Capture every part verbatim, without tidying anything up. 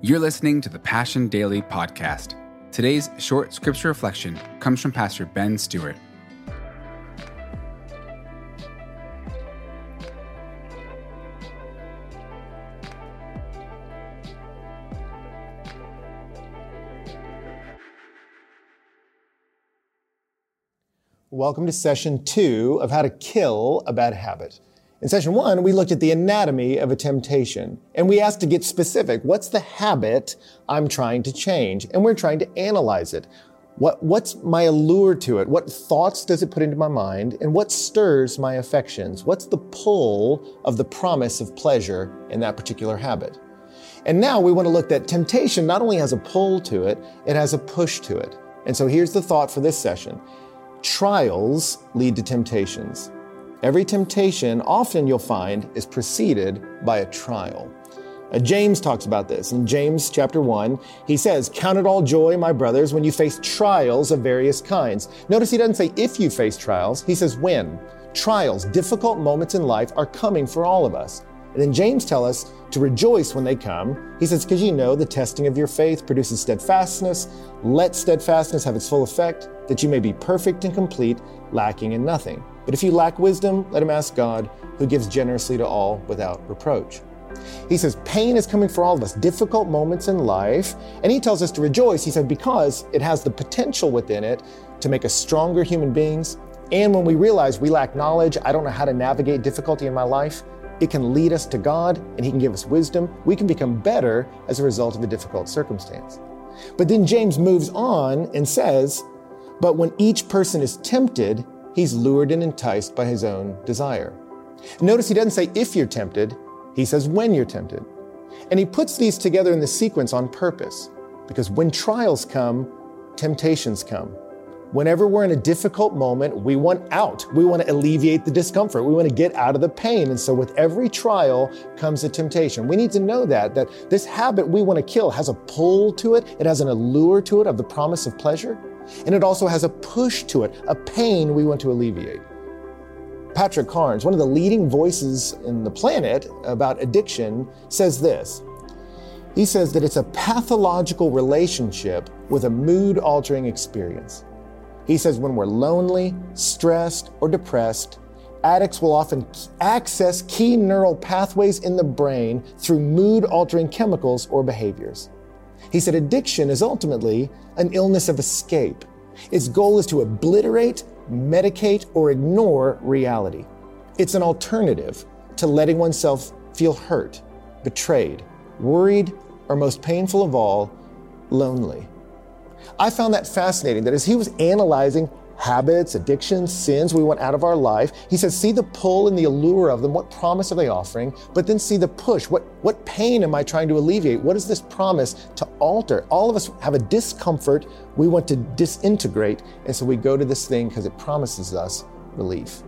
You're listening to the Passion Daily Podcast. Today's short scripture reflection comes from Pastor Ben Stewart. Welcome to session two of How to Kill a Bad Habit. In session one, we looked at the anatomy of a temptation, and we asked to get specific. What's the habit I'm trying to change? And we're trying to analyze it. What, what's my allure to it? What thoughts does it put into my mind? And what stirs my affections? What's the pull of the promise of pleasure in that particular habit? And now we want to look at temptation not only has a pull to it, it has a push to it. And so here's the thought for this session. Trials lead to temptations. Every temptation, often you'll find, is preceded by a trial. Uh, James talks about this. In James chapter one, he says, "Count it all joy, my brothers, when you face trials of various kinds." Notice he doesn't say if you face trials, he says when. Trials, difficult moments in life, are coming for all of us. And then James tells us to rejoice when they come. He says, because you know the testing of your faith produces steadfastness. Let steadfastness have its full effect, that you may be perfect and complete, lacking in nothing. But if you lack wisdom, let him ask God, who gives generously to all without reproach. He says, pain is coming for all of us, difficult moments in life. And he tells us to rejoice, he said, because it has the potential within it to make us stronger human beings. And when we realize we lack knowledge, I don't know how to navigate difficulty in my life, it can lead us to God, and he can give us wisdom. We can become better as a result of a difficult circumstance. But then James moves on and says, but when each person is tempted, he's lured and enticed by his own desire. Notice he doesn't say if you're tempted, he says when you're tempted. And he puts these together in the sequence on purpose, because when trials come, temptations come. Whenever we're in a difficult moment, we want out. We want to alleviate the discomfort. We want to get out of the pain. And so with every trial comes a temptation. We need to know that, that this habit we want to kill has a pull to it. It has an allure to it of the promise of pleasure. And it also has a push to it, a pain we want to alleviate. Patrick Carnes, one of the leading voices in the planet about addiction, says this. He says that it's a pathological relationship with a mood-altering experience. He says when we're lonely, stressed, or depressed, addicts will often access key neural pathways in the brain through mood-altering chemicals or behaviors. He said addiction is ultimately an illness of escape. Its goal is to obliterate, medicate, or ignore reality. It's an alternative to letting oneself feel hurt, betrayed, worried, or most painful of all, lonely. I found that fascinating, that as he was analyzing habits, addictions, sins we want out of our life, he says, see the pull and the allure of them, what promise are they offering, but then see the push, what, what pain am I trying to alleviate? What is this promise to alter? All of us have a discomfort we want to disintegrate, and so we go to this thing because it promises us relief.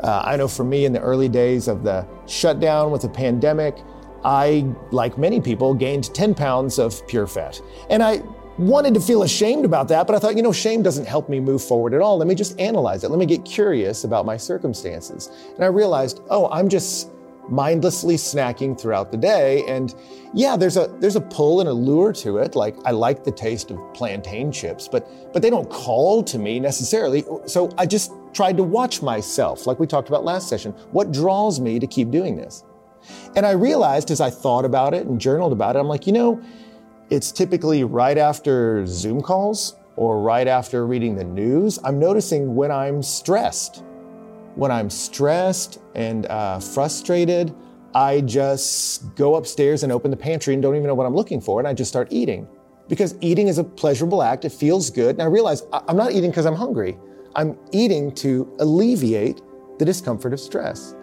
Uh, I know for me in the early days of the shutdown with the pandemic, I, like many people, gained ten pounds of pure fat. And I wanted to feel ashamed about that, but I thought, you know, shame doesn't help me move forward at all. Let me just analyze it. Let me get curious about my circumstances. And I realized, oh, I'm just mindlessly snacking throughout the day. And yeah, there's a there's a pull and a lure to it. Like, I like the taste of plantain chips, but but they don't call to me necessarily. So I just tried to watch myself, like we talked about last session. What draws me to keep doing this? And I realized as I thought about it and journaled about it, I'm like, you know, it's typically right after Zoom calls or right after reading the news. I'm noticing when I'm stressed, when I'm stressed and uh, frustrated, I just go upstairs and open the pantry and don't even know what I'm looking for. And I just start eating because eating is a pleasurable act. It feels good. And I realize I'm not eating because I'm hungry. I'm eating to alleviate the discomfort of stress.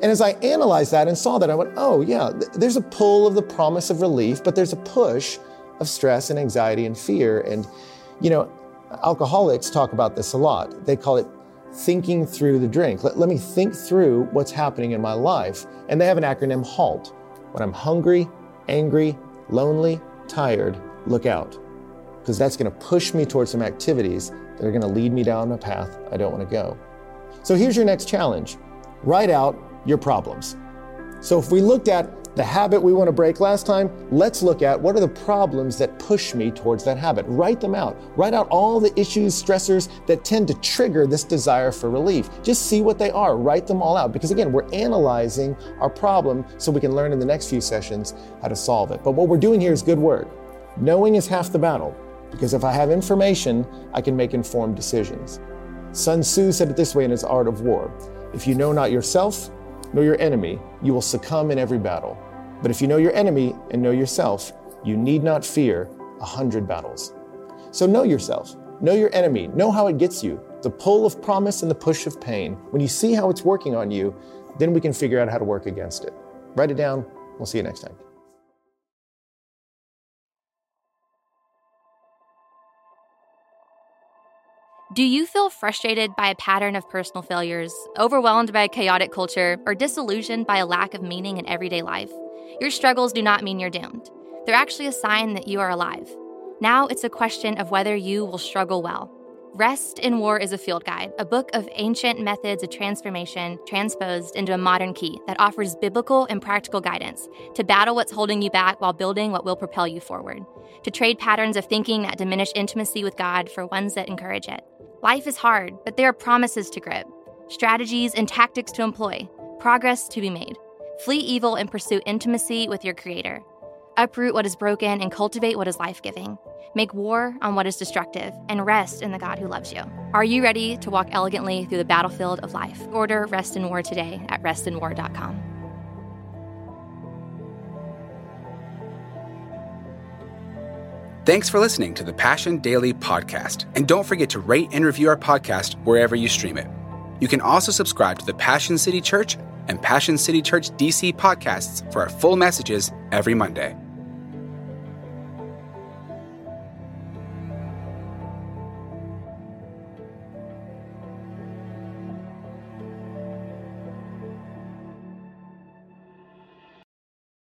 And as I analyzed that and saw that, I went, oh yeah, th- there's a pull of the promise of relief, but there's a push of stress and anxiety and fear. And, you know, alcoholics talk about this a lot. They call it thinking through the drink. Let, let me think through what's happening in my life. And they have an acronym, HALT. When I'm hungry, angry, lonely, tired, look out. Because that's going to push me towards some activities that are going to lead me down a path I don't want to go. So here's your next challenge. Write out your problems. So if we looked at the habit we want to break last time, let's look at what are the problems that push me towards that habit. Write them out. Write out all the issues, stressors that tend to trigger this desire for relief. Just see what they are. Write them all out. Because again, we're analyzing our problem so we can learn in the next few sessions how to solve it. But what we're doing here is good work. Knowing is half the battle. Because if I have information, I can make informed decisions. Sun Tzu said it this way in his Art of War. If you know not yourself, nor your enemy, you will succumb in every battle. But if you know your enemy and know yourself, you need not fear a hundred battles. So know yourself, know your enemy, know how it gets you, the pull of promise and the push of pain. When you see how it's working on you, then we can figure out how to work against it. Write it down. We'll see you next time. Do you feel frustrated by a pattern of personal failures, overwhelmed by a chaotic culture, or disillusioned by a lack of meaning in everyday life? Your struggles do not mean you're doomed. They're actually a sign that you are alive. Now it's a question of whether you will struggle well. Rest in War is a field guide, a book of ancient methods of transformation transposed into a modern key that offers biblical and practical guidance to battle what's holding you back while building what will propel you forward, to trade patterns of thinking that diminish intimacy with God for ones that encourage it. Life is hard, but there are promises to grip, strategies and tactics to employ, progress to be made. Flee evil and pursue intimacy with your Creator. Uproot what is broken and cultivate what is life-giving. Make war on what is destructive and rest in the God who loves you. Are you ready to walk elegantly through the battlefield of life? Order Rest in War today at rest in war dot com. Thanks for listening to the Passion Daily Podcast. And don't forget to rate and review our podcast wherever you stream it. You can also subscribe to the Passion City Church and Passion City Church D C podcasts for our full messages every Monday.